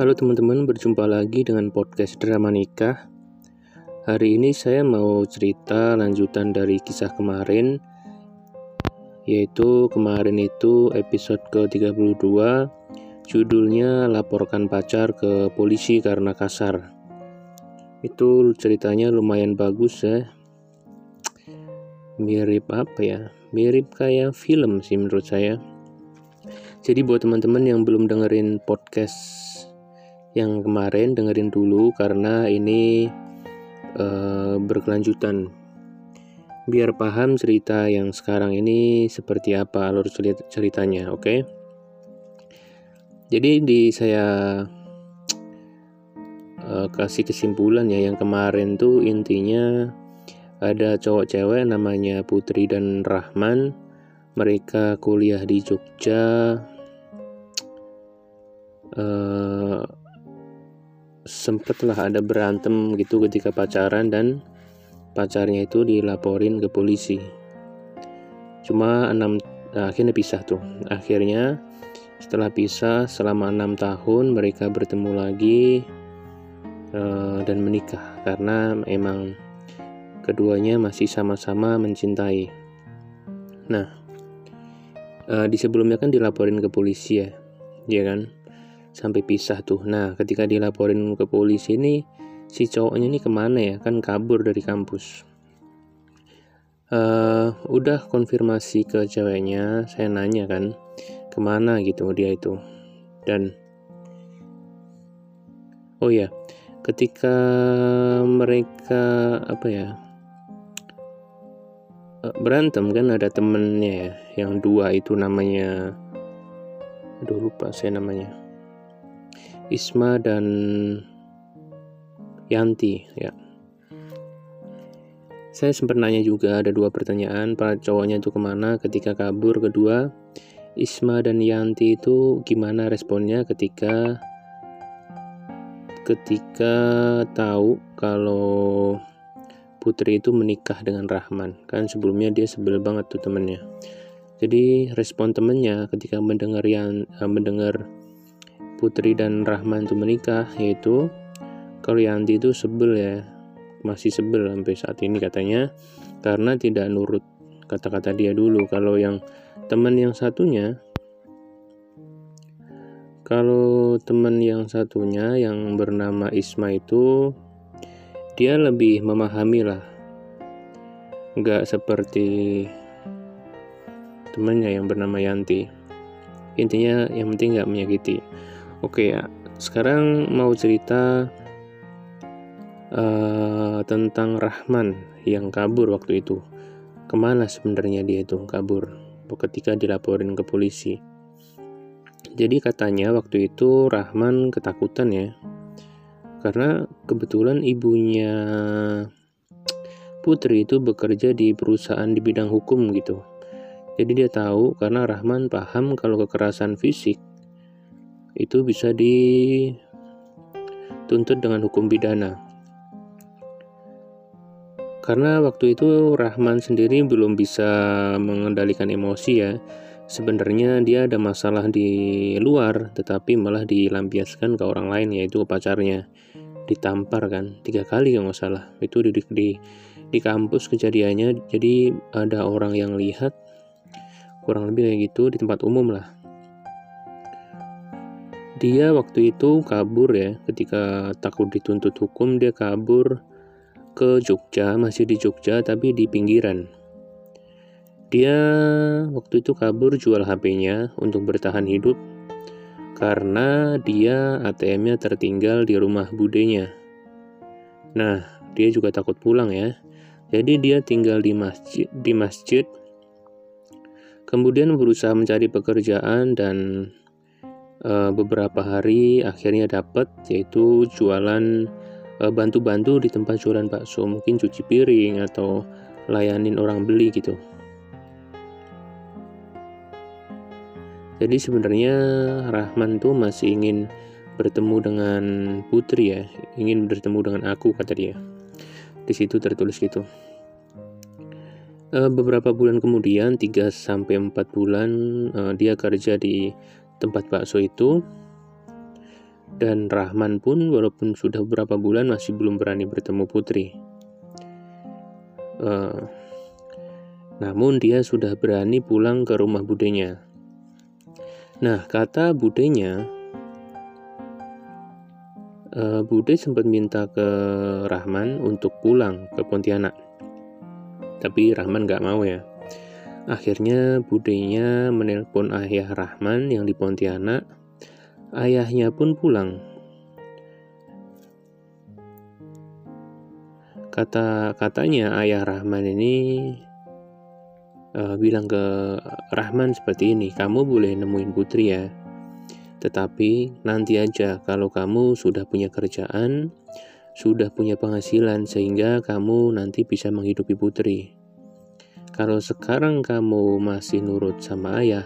Halo teman-teman, berjumpa lagi dengan podcast Drama Nikah. Hari ini saya mau cerita lanjutan dari kisah kemarin, yaitu kemarin itu episode ke-32, judulnya Laporkan Pacar ke Polisi Karena Kasar. Itu ceritanya lumayan bagus ya. Mirip kayak film sih menurut saya. Jadi buat teman-teman yang belum dengerin podcast yang kemarin, dengerin dulu karena ini berkelanjutan. Biar paham cerita yang sekarang ini seperti apa alur ceritanya, oke? Jadi kasih kesimpulan ya, yang kemarin tuh intinya ada cowok cewek namanya Putri dan Rahman. Mereka kuliah di Jogja. Sempatlah ada berantem gitu ketika pacaran, dan pacarnya itu dilaporin ke polisi. Cuma akhirnya pisah tuh. Akhirnya setelah pisah selama 6 tahun mereka bertemu lagi dan menikah karena emang keduanya masih sama-sama mencintai. Nah, di sebelumnya kan dilaporin ke polisi ya, ya kan? Sampai pisah tuh. Nah, ketika dilaporin ke polisi ini, si cowoknya ini kemana ya? Kan kabur dari kampus. Udah konfirmasi ke ceweknya, saya nanya kan, kemana gitu dia itu. Dan, oh ya, ketika mereka berantem kan ada temennya ya, yang dua itu namanya, lupa saya namanya, Isma dan Yanti ya. Saya sempat nanya juga, ada dua pertanyaan, para cowoknya itu kemana ketika kabur. Kedua, Isma dan Yanti itu gimana responnya ketika tahu kalau Putri itu menikah dengan Rahman. Kan sebelumnya dia sebel banget tuh temennya. Jadi respon temennya ketika mendengar Putri dan Rahman itu menikah, yaitu kalau Yanti itu sebel ya, masih sebel sampai saat ini katanya, karena tidak nurut kata-kata dia dulu. Kalau yang teman yang satunya yang bernama Isma itu, dia lebih memahami lah, nggak seperti temannya yang bernama Yanti. Intinya yang penting nggak menyakiti. Oke ya, sekarang mau cerita tentang Rahman yang kabur waktu itu. Kemana sebenarnya dia itu kabur ketika dilaporin ke polisi? Jadi katanya waktu itu Rahman ketakutan ya, karena kebetulan ibunya Putri itu bekerja di perusahaan di bidang hukum gitu. Jadi dia tahu, karena Rahman paham kalau kekerasan fisik itu bisa dituntut dengan hukum pidana. Karena waktu itu Rahman sendiri belum bisa mengendalikan emosi ya. Sebenarnya dia ada masalah di luar, tetapi malah dilampiaskan ke orang lain, yaitu ke pacarnya. Ditampar kan 3 kali kalau nggak salah. Itu di kampus kejadiannya. Jadi ada orang yang lihat, kurang lebih kayak gitu, di tempat umum lah. Dia waktu itu kabur ya, ketika takut dituntut hukum dia kabur ke Jogja, masih di Jogja tapi di pinggiran. Dia waktu itu kabur jual HP-nya untuk bertahan hidup karena dia ATM-nya tertinggal di rumah budenya. Nah, dia juga takut pulang ya. Jadi dia tinggal di masjid. Kemudian berusaha mencari pekerjaan dan beberapa hari akhirnya dapat, yaitu jualan, bantu-bantu di tempat jualan bakso, mungkin cuci piring atau layanin orang beli gitu. Jadi sebenarnya Rahman tuh masih ingin bertemu dengan Putri ya, ingin bertemu dengan aku kata dia. Di situ tertulis gitu. Beberapa bulan kemudian, 3-4 bulan dia kerja di tempat bakso itu. Dan Rahman pun walaupun sudah beberapa bulan masih belum berani bertemu Putri. Namun dia sudah berani pulang ke rumah budenya. Nah, kata budenya, bude sempat minta ke Rahman untuk pulang ke Pontianak. Tapi Rahman gak mau ya. Akhirnya budenya menelpon ayah Rahman yang di Pontianak. Ayahnya pun pulang. Katanya ayah Rahman ini bilang ke Rahman seperti ini, kamu boleh nemuin Putri ya, tetapi nanti aja kalau kamu sudah punya kerjaan, sudah punya penghasilan, sehingga kamu nanti bisa menghidupi Putri. Kalau sekarang kamu masih nurut sama ayah,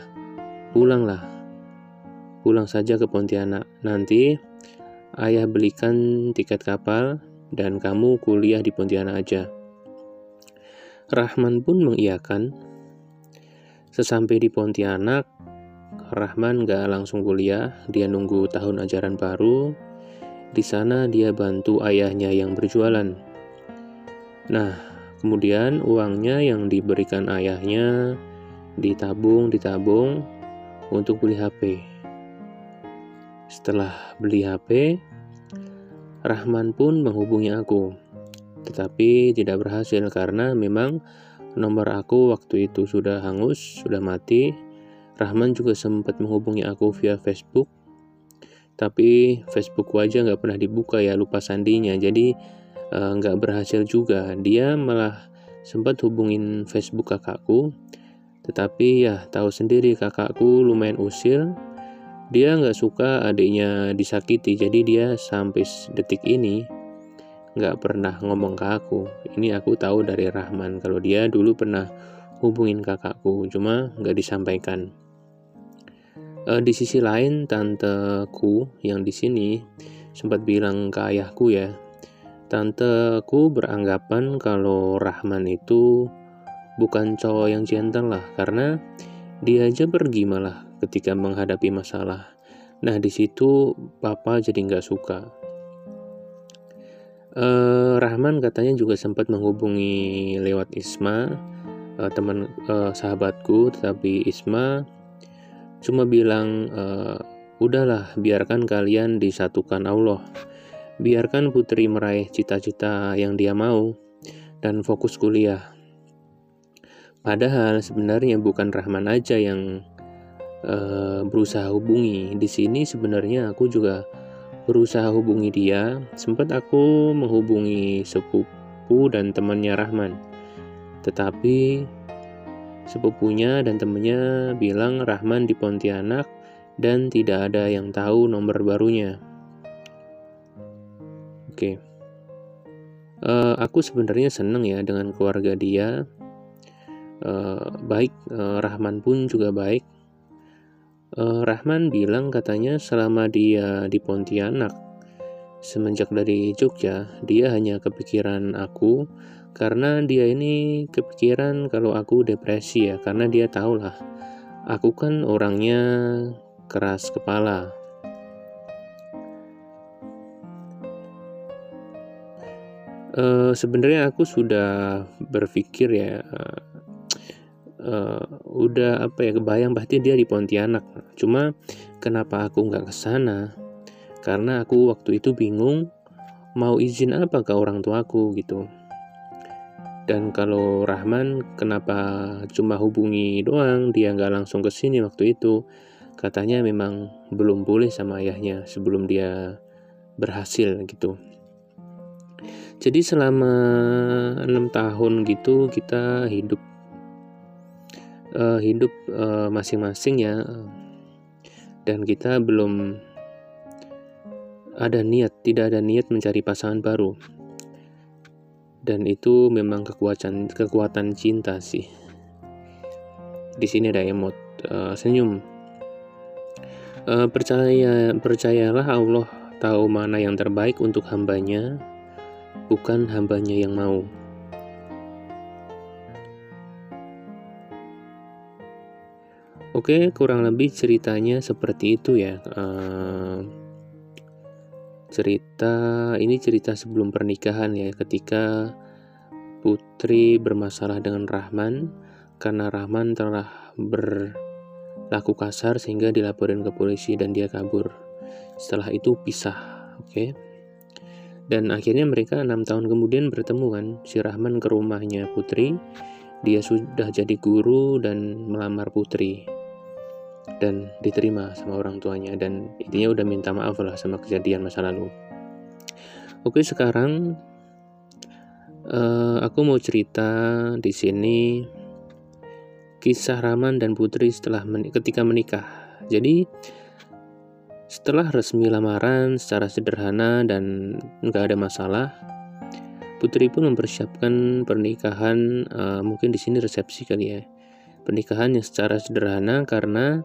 pulanglah. Pulang saja ke Pontianak, nanti ayah belikan tiket kapal dan kamu kuliah di Pontianak aja. Rahman pun mengiyakan. Sesampai di Pontianak, Rahman gak langsung kuliah, dia nunggu tahun ajaran baru. Di sana dia bantu ayahnya yang berjualan. Nah, kemudian uangnya yang diberikan ayahnya ditabung untuk beli HP. Setelah beli HP, Rahman pun menghubungi aku, tetapi tidak berhasil karena memang nomor aku waktu itu sudah hangus, sudah mati. Rahman juga sempat menghubungi aku via Facebook, tapi Facebookku aja nggak pernah dibuka ya, lupa sandinya, jadi nggak berhasil juga. Dia malah sempat hubungin Facebook kakakku, tetapi ya tahu sendiri kakakku lumayan usil. Dia nggak suka adiknya disakiti, jadi dia sampai detik ini nggak pernah ngomong ke aku. Ini aku tahu dari Rahman kalau dia dulu pernah hubungin kakakku, cuma nggak disampaikan. Di sisi lain, tanteku yang di sini sempat bilang ke ayahku ya. Tanteku beranggapan kalau Rahman itu bukan cowok yang jantan lah, karena dia aja pergi malah ketika menghadapi masalah. Nah, di situ papa jadi nggak suka. Rahman katanya juga sempat menghubungi lewat Isma, sahabatku, tetapi Isma cuma bilang, udahlah, biarkan kalian disatukan Allah, biarkan Putri meraih cita-cita yang dia mau dan fokus kuliah. Padahal sebenarnya bukan Rahman aja yang berusaha hubungi. Di sini sebenarnya aku juga berusaha hubungi dia. Sempat aku menghubungi sepupu dan temannya Rahman, tetapi sepupunya dan temannya bilang Rahman di Pontianak dan tidak ada yang tahu nomor barunya. Oke. Aku sebenarnya seneng ya dengan keluarga dia. Baik, Rahman pun juga baik. Rahman bilang katanya selama dia di Pontianak, semenjak dari Jogja, dia hanya kepikiran aku, karena dia ini kepikiran kalau aku depresi ya, karena dia tahulah aku kan orangnya keras kepala. Sebenarnya aku sudah berpikir ya, udah kebayang pasti dia di Pontianak. Cuma kenapa aku nggak kesana? Karena aku waktu itu bingung mau izin apa ke orang tuaku gitu. Dan kalau Rahman kenapa cuma hubungi doang, dia nggak langsung kesini waktu itu? Katanya memang belum boleh sama ayahnya sebelum dia berhasil gitu. Jadi selama 6 tahun gitu kita hidup masing-masing ya, dan kita belum ada niat, tidak ada niat mencari pasangan baru, dan itu memang kekuatan cinta sih. Di sini ada emot senyum. Percayalah Allah tahu mana yang terbaik untuk hambanya, bukan hambanya yang mau. Oke, kurang lebih ceritanya seperti itu ya. Cerita sebelum pernikahan ya, ketika Putri bermasalah dengan Rahman karena Rahman telah berlaku kasar sehingga dilaporin ke polisi dan dia kabur. Setelah itu pisah, oke. Dan akhirnya mereka 6 tahun kemudian bertemu kan, si Rahman ke rumahnya Putri. Dia sudah jadi guru dan melamar Putri. Dan diterima sama orang tuanya, dan intinya udah minta maaf lah sama kejadian masa lalu. Oke, sekarang aku mau cerita di sini kisah Rahman dan Putri ketika menikah. Jadi setelah resmi lamaran secara sederhana dan nggak ada masalah, Putri pun mempersiapkan pernikahan, mungkin di sini resepsi kali ya. Pernikahan yang secara sederhana karena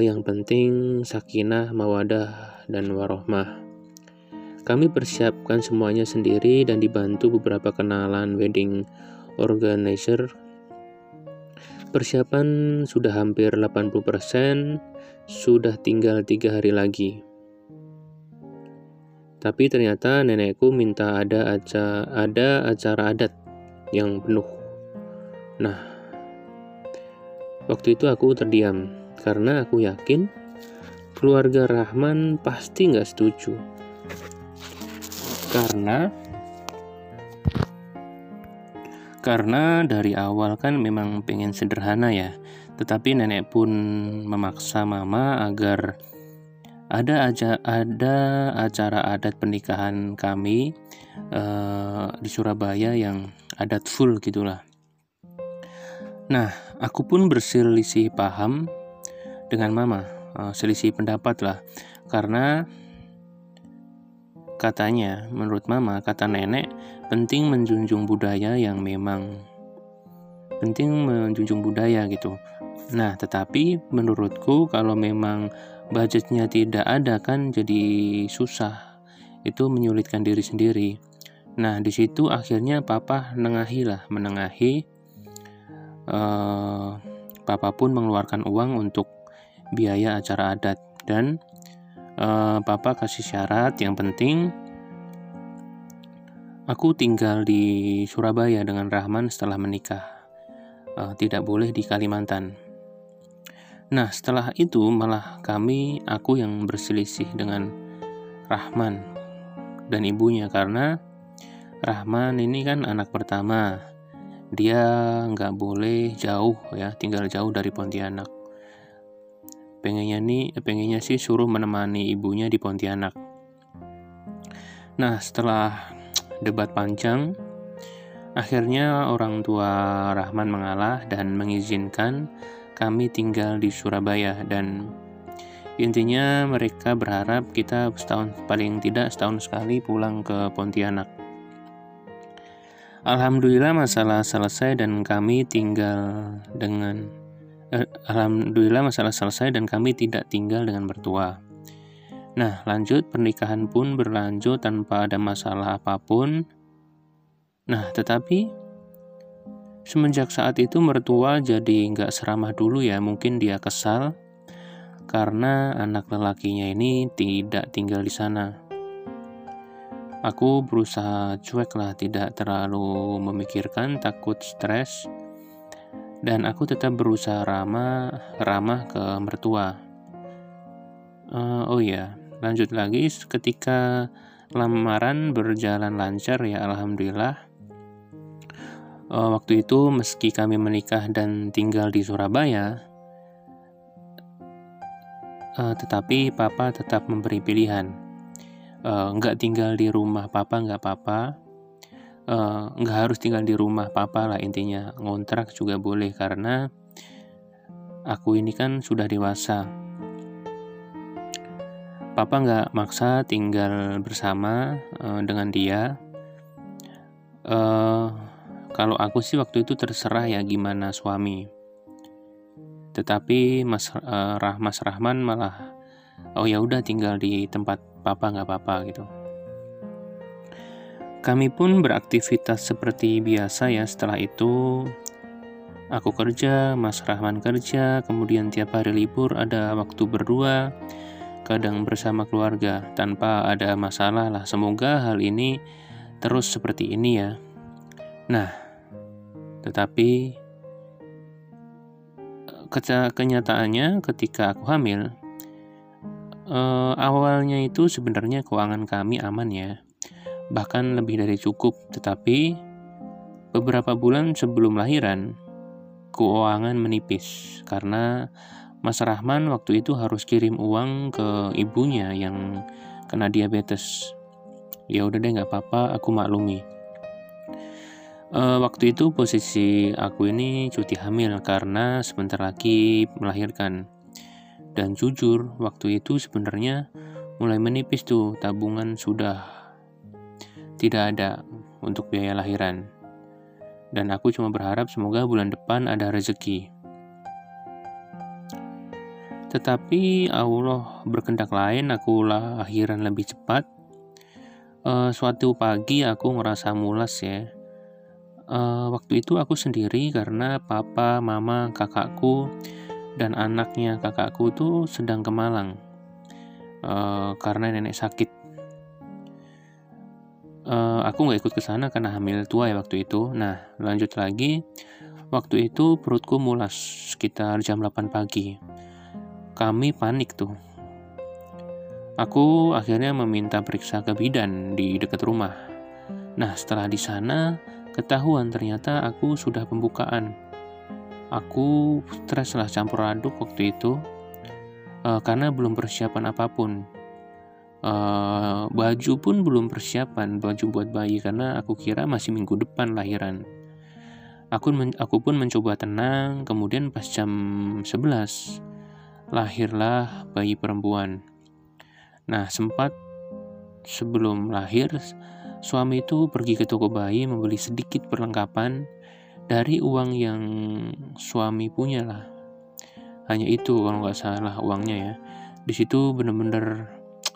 yang penting sakinah, mawadah, dan warohmah. Kami persiapkan semuanya sendiri dan dibantu beberapa kenalan wedding organizer. Persiapan sudah hampir 80%, sudah tinggal 3 hari lagi. Tapi ternyata nenekku minta ada acara adat yang penuh. Nah, waktu itu aku terdiam karena aku yakin keluarga Rahman pasti nggak setuju. Karena dari awal kan memang pengen sederhana ya. Tetapi nenek pun memaksa mama agar ada acara adat pernikahan kami di Surabaya yang adat full gitulah. Nah, aku pun berselisih paham dengan mama, selisih pendapat lah. Karena katanya, menurut mama, kata nenek, penting menjunjung budaya gitu. Nah, tetapi menurutku kalau memang budgetnya tidak ada kan jadi susah. Itu menyulitkan diri sendiri. Nah, di situ akhirnya papa menengahi. Papa pun mengeluarkan uang untuk biaya acara adat, dan papa kasih syarat yang penting aku tinggal di Surabaya dengan Rahman setelah menikah, tidak boleh di Kalimantan. Nah, setelah itu malah aku yang berselisih dengan Rahman dan ibunya, karena Rahman ini kan anak pertama. Dia nggak boleh jauh ya, tinggal jauh dari Pontianak. Pengennya sih suruh menemani ibunya di Pontianak. Nah, setelah debat panjang, akhirnya orang tua Rahman mengalah dan mengizinkan kami tinggal di Surabaya. Dan intinya mereka berharap kita paling tidak setahun sekali pulang ke Pontianak. Alhamdulillah masalah selesai dan kami tidak tinggal dengan mertua. Nah, lanjut pernikahan pun berlanjut tanpa ada masalah apapun. Nah, tetapi semenjak saat itu mertua jadi nggak seramah dulu ya, mungkin dia kesal karena anak lelakinya ini tidak tinggal di sana. Aku berusaha cuek lah, tidak terlalu memikirkan, takut stres. Dan aku tetap berusaha ramah ke mertua. Lanjut lagi. Ketika lamaran berjalan lancar ya, alhamdulillah. Waktu itu meski kami menikah dan tinggal di Surabaya, tetapi papa tetap memberi pilihan. Nggak tinggal di rumah papa nggak apa-apa, nggak harus tinggal di rumah papa lah, intinya ngontrak juga boleh karena aku ini kan sudah dewasa. Papa nggak maksa tinggal bersama dengan dia. Kalau aku sih waktu itu terserah ya gimana suami. Tetapi Mas Rahman malah, oh ya udah tinggal di tempat papa nggak apa-apa gitu. Kami pun beraktivitas seperti biasa ya. Setelah itu aku kerja, Mas Rahman kerja, kemudian tiap hari libur ada waktu berdua. kadang bersama keluarga tanpa ada masalah lah. Semoga hal ini terus seperti ini ya. Nah, tetapi kenyataannya ketika aku hamil, awalnya itu sebenarnya keuangan kami aman ya, bahkan lebih dari cukup. Tetapi beberapa bulan sebelum lahiran, keuangan menipis karena Mas Rahman waktu itu harus kirim uang ke ibunya yang kena diabetes. Ya udah deh, nggak apa-apa, aku maklumi. Waktu itu posisi aku ini cuti hamil karena sebentar lagi melahirkan. Dan jujur, waktu itu sebenarnya mulai menipis tuh, tabungan sudah tidak ada untuk biaya lahiran. Dan aku cuma berharap semoga bulan depan ada rezeki. Tetapi Allah berkendak lain, aku lahiran lebih cepat. Suatu pagi aku ngerasa mulas ya. Waktu itu aku sendiri karena papa, mama, kakakku, dan anaknya kakakku tuh sedang ke Malang karena nenek sakit. Aku gak ikut ke sana karena hamil tua ya waktu itu. Nah, lanjut lagi. Waktu itu perutku mulas sekitar jam 8 pagi. Kami panik tuh. Aku akhirnya meminta periksa ke bidan di dekat rumah. Nah, setelah di sana ketahuan ternyata aku sudah pembukaan. Aku stres lah, campur aduk waktu itu karena belum persiapan apapun. Baju pun belum persiapan, baju buat bayi, karena aku kira masih minggu depan lahiran. Aku pun mencoba tenang. Kemudian pas jam 11 lahirlah bayi perempuan. Nah, sempat sebelum lahir, suami itu pergi ke toko bayi membeli sedikit perlengkapan dari uang yang suami punya lah. Hanya itu kalau nggak salah uangnya ya. Di situ benar-benar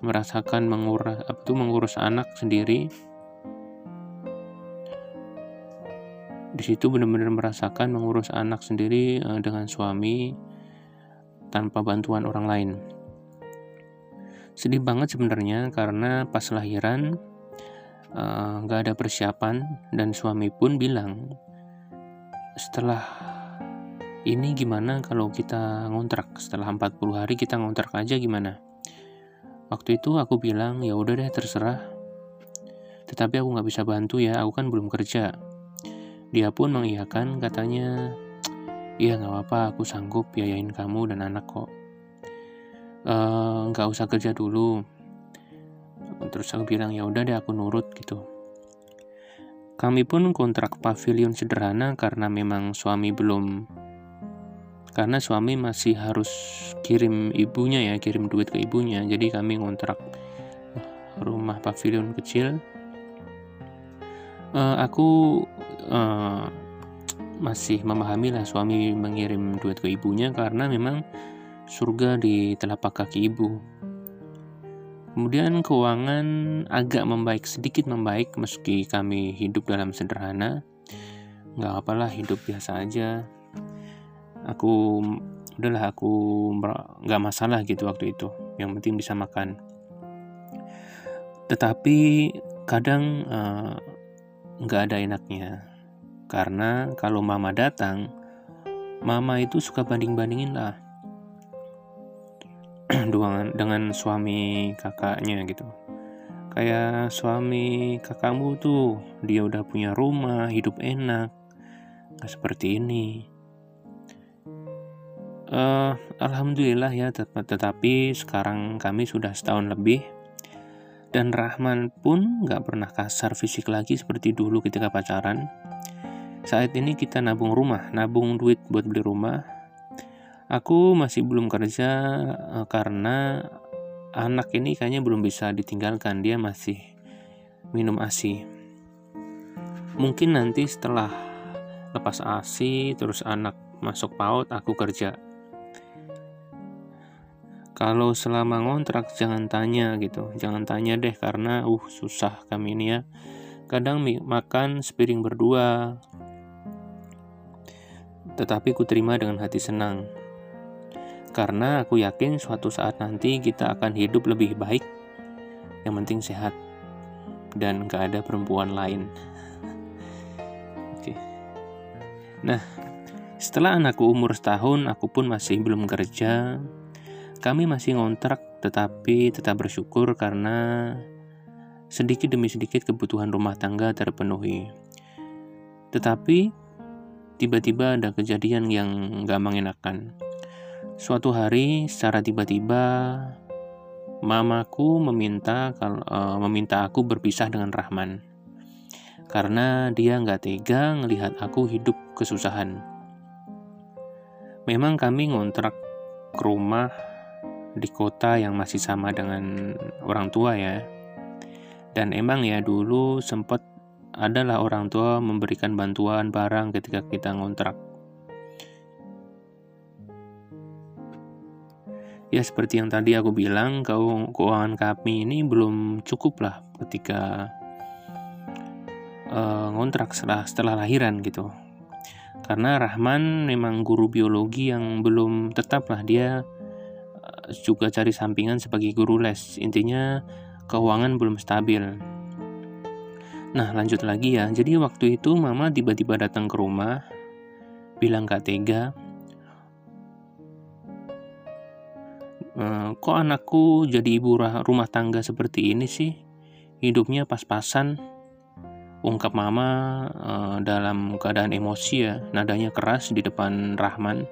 merasakan mengurus anak sendiri. Di situ benar-benar merasakan mengurus anak sendiri dengan suami, tanpa bantuan orang lain. Sedih banget sebenarnya karena pas lahiran gak ada persiapan, dan suami pun bilang setelah ini gimana kalau kita ngontrak, setelah 40 hari kita ngontrak aja gimana. Waktu itu aku bilang ya udah deh, terserah, tetapi aku gak bisa bantu ya, aku kan belum kerja. Dia pun mengiyakan, katanya iya gak apa-apa, aku sanggup biayain kamu dan anak kok. Gak usah kerja dulu. Terus aku bilang ya udah deh, aku nurut gitu. Kami pun kontrak pavilion sederhana karena memang suami belum, karena suami masih harus kirim ibunya ya, kirim duit ke ibunya. Jadi kami kontrak rumah pavilion kecil. Aku masih memahami lah suami mengirim duit ke ibunya karena memang surga di telapak kaki ibu. Kemudian keuangan agak membaik, sedikit membaik, meski kami hidup dalam sederhana. Nggak apalah, hidup biasa aja. Aku nggak masalah gitu waktu itu, yang penting bisa makan. Tetapi kadang nggak ada enaknya. Karena kalau mama datang, mama itu suka banding-bandingin lah dengan suami kakaknya gitu. Kayak suami kakakmu tuh, dia udah punya rumah, hidup enak, gak seperti ini. Alhamdulillah ya, tetapi sekarang kami sudah setahun lebih. Dan Rahman pun gak pernah kasar fisik lagi seperti dulu ketika pacaran. Saat ini kita nabung rumah, nabung duit buat beli rumah. Aku masih belum kerja karena anak ini kayaknya belum bisa ditinggalkan, dia masih minum ASI. Mungkin nanti setelah lepas ASI terus anak masuk PAUD aku kerja. Kalau selama ngontrak jangan tanya gitu, jangan tanya deh karena susah kami ini ya. Kadang makan sepiring berdua, tetapi ku terima dengan hati senang. karena aku yakin suatu saat nanti kita akan hidup lebih baik. Yang penting sehat dan gak ada perempuan lain. Oke. Nah, setelah anakku umur setahun, aku pun masih belum kerja. Kami masih ngontrak, tetapi tetap bersyukur karena sedikit demi sedikit kebutuhan rumah tangga terpenuhi. Tetapi tiba-tiba ada kejadian yang gak mengenakan. Suatu hari secara tiba-tiba mamaku meminta aku berpisah dengan Rahman karena dia gak tega ngelihat aku hidup kesusahan. Memang kami ngontrak rumah di kota yang masih sama dengan orang tua ya. Dan emang ya dulu sempat adalah orang tua memberikan bantuan barang ketika kita ngontrak. Ya seperti yang tadi aku bilang, keuangan kami ini belum cukup lah ketika ngontrak setelah lahiran gitu. Karena Rahman memang guru biologi yang belum tetap lah, dia juga cari sampingan sebagai guru les. Intinya keuangan belum stabil. Nah lanjut lagi ya, jadi waktu itu mama tiba-tiba datang ke rumah, bilang gak tega, kok anakku jadi ibu rumah tangga seperti ini sih, hidupnya pas-pasan, ungkap mama dalam keadaan emosi ya, nadanya keras di depan Rahman.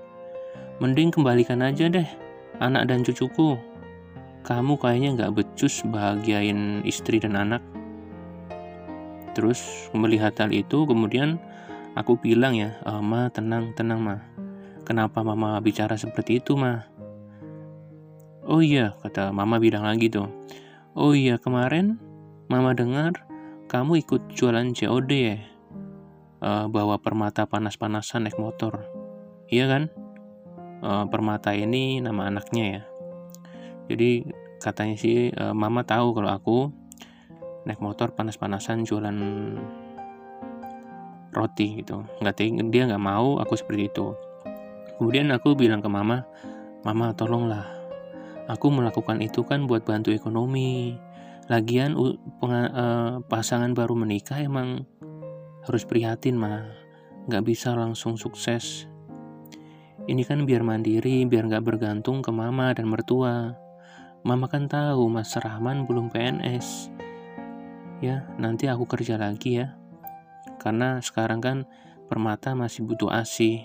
Mending kembalikan aja deh anak dan cucuku, kamu kayaknya gak becus bahagiain istri dan anak. Terus melihat hal itu, kemudian aku bilang ya, Ma tenang Ma, kenapa Mama bicara seperti itu Ma? Oh iya, kata Mama bilang lagi tuh. Oh iya, kemarin Mama dengar kamu ikut jualan COD ya, bawa Permata panas-panasan naik motor, iya kan? Permata ini nama anaknya ya. Jadi katanya sih Mama tahu kalau aku naik motor panas-panasan jualan roti gitu. Dia nggak mau aku seperti itu. Kemudian aku bilang ke Mama, Mama tolonglah, aku melakukan itu kan buat bantu ekonomi. Lagian pasangan baru menikah emang harus prihatin Ma, nggak bisa langsung sukses. Ini kan biar mandiri, biar nggak bergantung ke Mama dan mertua. Mama kan tahu Mas Rahman belum PNS. Ya, nanti aku kerja lagi ya. Karena sekarang kan Permata masih butuh ASI.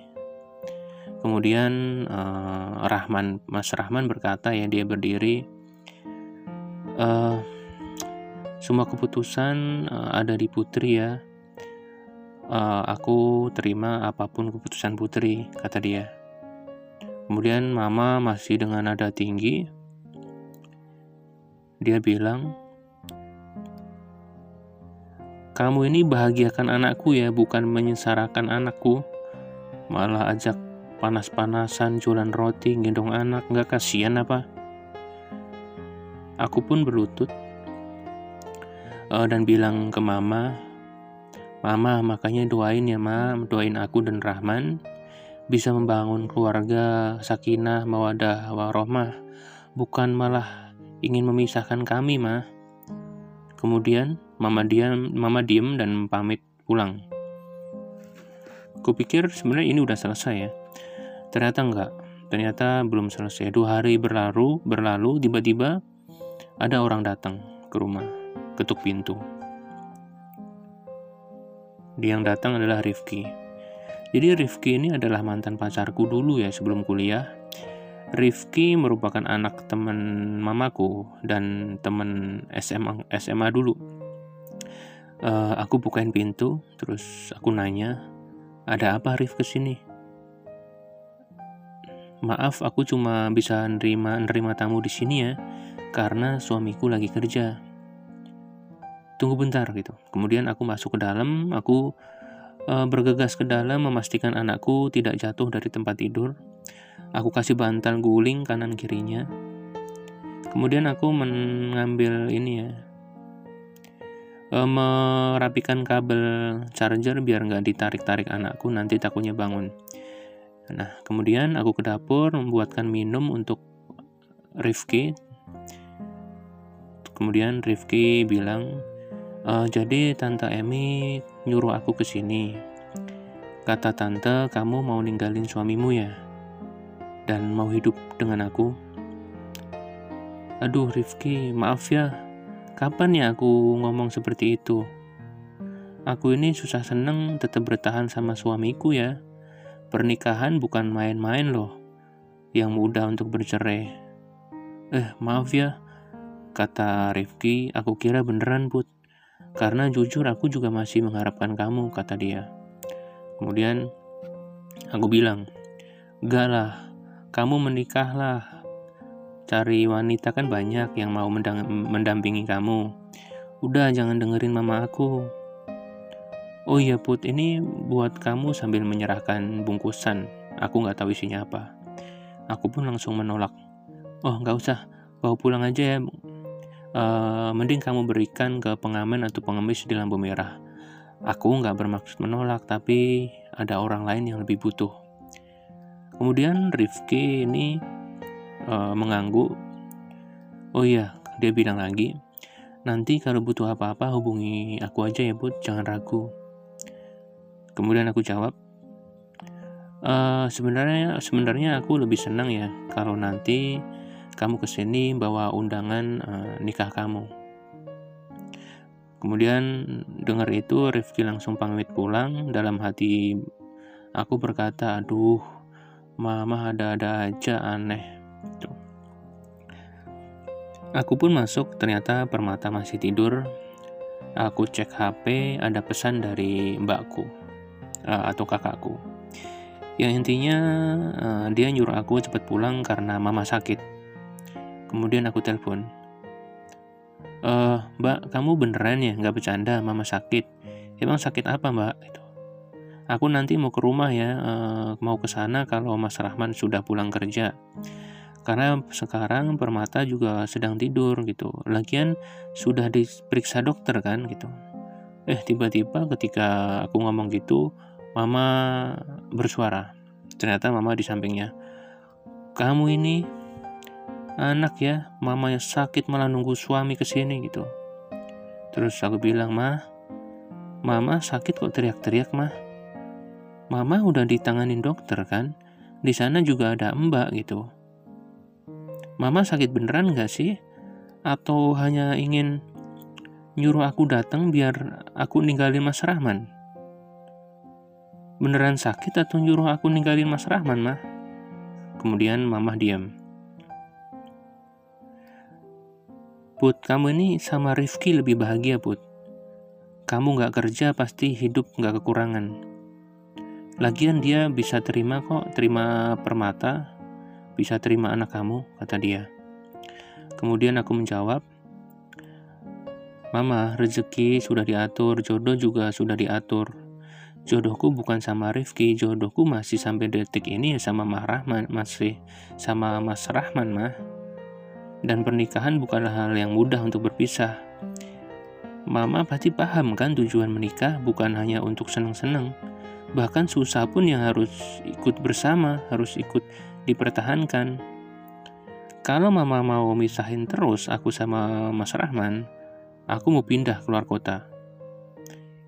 Kemudian Mas Rahman berkata ya, dia berdiri. Semua keputusan ada di Putri ya. Aku terima apapun keputusan Putri, kata dia. Kemudian Mama masih dengan nada tinggi. Dia bilang, kamu ini bahagiakan anakku ya, bukan menyengsarakan anakku. Malah ajak panas-panasan, jualan roti, gendong anak, gak kasihan apa? Aku pun berlutut dan bilang ke Mama, Mama makanya doain ya Ma, doain aku dan Rahman bisa membangun keluarga sakinah, mawadah, warohmah, bukan malah ingin memisahkan kami Ma. Kemudian Mama diam dan pamit pulang. Kupikir sebenarnya ini udah selesai ya. Ternyata enggak. Ternyata belum selesai. 2 hari berlalu, tiba-tiba ada orang datang ke rumah, ketuk pintu. Dia yang datang adalah Rifki. Jadi Rifki ini adalah mantan pacarku dulu ya sebelum kuliah. Rifki merupakan anak teman mamaku dan teman SMA dulu. Aku bukain pintu, terus aku nanya, ada apa Rif kesini? Maaf, aku cuma bisa nerima tamu di sini ya, karena suamiku lagi kerja. Tunggu bentar gitu. Kemudian aku masuk ke dalam, aku bergegas ke dalam memastikan anakku tidak jatuh dari tempat tidur. Aku kasih bantal guling kanan kirinya. Kemudian aku mengambil ini ya, merapikan kabel charger biar nggak ditarik-tarik anakku, nanti takutnya bangun. Nah, kemudian aku ke dapur membuatkan minum untuk Rifki. Kemudian Rifki bilang, jadi Tante Emi nyuruh aku ke sini. Kata Tante, kamu mau ninggalin suamimu ya? Dan mau hidup dengan aku? Aduh Rifki, maaf ya. Kapan ya aku ngomong seperti itu? Aku ini susah seneng tetap bertahan sama suamiku ya. Pernikahan bukan main-main loh. Yang mudah untuk bercerai. Maaf ya. Kata Rifki, aku kira beneran Put. Karena jujur aku juga masih mengharapkan kamu, kata dia. Kemudian aku bilang, enggak lah, kamu menikahlah. Cari wanita kan banyak yang mau mendampingi kamu. Udah jangan dengerin mama aku. Oh iya Put, ini buat kamu, sambil menyerahkan bungkusan. Aku gak tahu isinya apa. Aku pun langsung menolak. Oh gak usah, bawa pulang aja ya. Mending kamu berikan ke pengamen atau pengemis di lampu merah. Aku gak bermaksud menolak, tapi ada orang lain yang lebih butuh. Kemudian Rifki ini mengangguk. Oh iya, dia bilang lagi, nanti kalau butuh apa-apa hubungi aku aja ya Put, jangan ragu. Kemudian aku jawab, sebenarnya aku lebih senang ya kalau nanti kamu kesini bawa undangan nikah kamu. Kemudian dengar itu Rifki langsung pamit pulang. Dalam hati aku berkata, aduh, mama ada-ada aja aneh. Aku pun masuk, ternyata Permata masih tidur. Aku cek HP, ada pesan dari mbakku atau kakakku. Yang intinya dia nyuruh aku cepat pulang karena mama sakit. Kemudian aku telepon, Mbak, kamu beneran ya? Nggak bercanda, mama sakit. Emang sakit apa Mbak? Aku nanti mau ke rumah ya, mau ke sana kalau Mas Rahman sudah pulang kerja. Karena sekarang Permata juga sedang tidur gitu. Lagian sudah diperiksa dokter kan gitu. Tiba-tiba ketika aku ngomong gitu, mama bersuara. Ternyata mama di sampingnya. Kamu ini anak ya, mama yang sakit malah nunggu suami kesini gitu. Terus aku bilang, mama sakit kok teriak-teriak mah? Mama udah ditanganin dokter kan? Di sana juga ada mbak gitu. Mama sakit beneran gak sih? Atau hanya ingin nyuruh aku datang biar aku ninggalin Mas Rahman? Beneran sakit atau nyuruh aku ninggalin Mas Rahman, mah? Kemudian mama diam. Put, kamu ini sama Rifki lebih bahagia, Put. Kamu gak kerja pasti hidup gak kekurangan. Lagian dia bisa terima kok, terima Permata, bisa terima anak kamu, kata dia. Kemudian aku menjawab, Mama, rezeki sudah diatur, jodoh juga sudah diatur. Jodohku bukan sama Rifki, jodohku masih sampai detik ini ya sama Mas Rahman, masih sama Mas Rahman mah. Dan pernikahan bukanlah hal yang mudah untuk berpisah. Mama pasti paham kan tujuan menikah bukan hanya untuk senang-senang. Bahkan susah pun yang harus ikut bersama, harus ikut dipertahankan. Kalau mama mau misahin terus aku sama Mas Rahman, aku mau pindah keluar kota.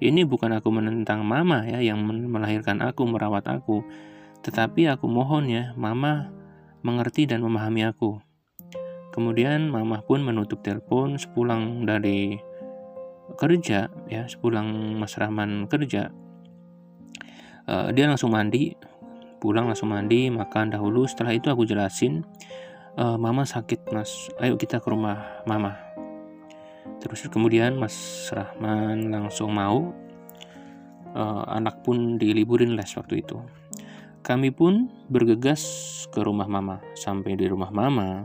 Ini bukan aku menentang mama ya yang melahirkan aku, merawat aku. Tetapi aku mohon ya, mama mengerti dan memahami aku. Kemudian mama pun menutup telepon. Sepulang dari kerja ya, sepulang Mas Rahman kerja, dia langsung mandi. Pulang langsung mandi, makan dahulu. Setelah itu aku jelasin, mama sakit mas, ayo kita ke rumah mama. Terus kemudian Mas Rahman langsung mau. Anak pun diliburin les waktu itu. Kami pun bergegas ke rumah mama. Sampai di rumah mama,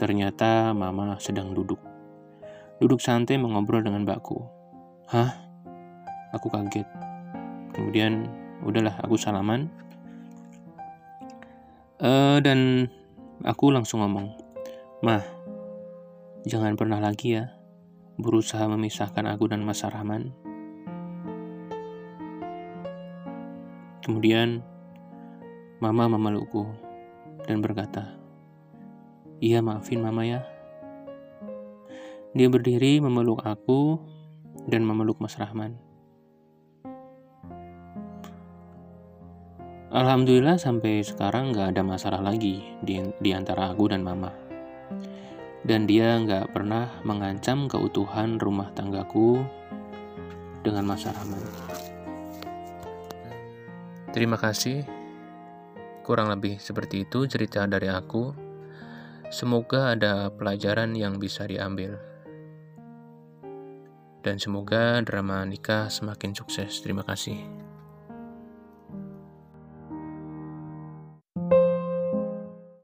ternyata mama sedang duduk santai mengobrol dengan mbakku. Hah? Aku kaget. Kemudian udahlah, aku salaman. Dan aku langsung ngomong, Mah, jangan pernah lagi ya berusaha memisahkan aku dan Mas Rahman. Kemudian Mama memelukku dan berkata, "Iya, maafin Mama ya." Dia berdiri memeluk aku dan memeluk Mas Rahman. Alhamdulillah sampai sekarang gak ada masalah lagi di antara aku dan Mama. Dan dia gak pernah mengancam keutuhan rumah tanggaku dengan Mas Rahman. Terima kasih. Kurang lebih seperti itu cerita dari aku. Semoga ada pelajaran yang bisa diambil. Dan semoga drama nikah semakin sukses. Terima kasih.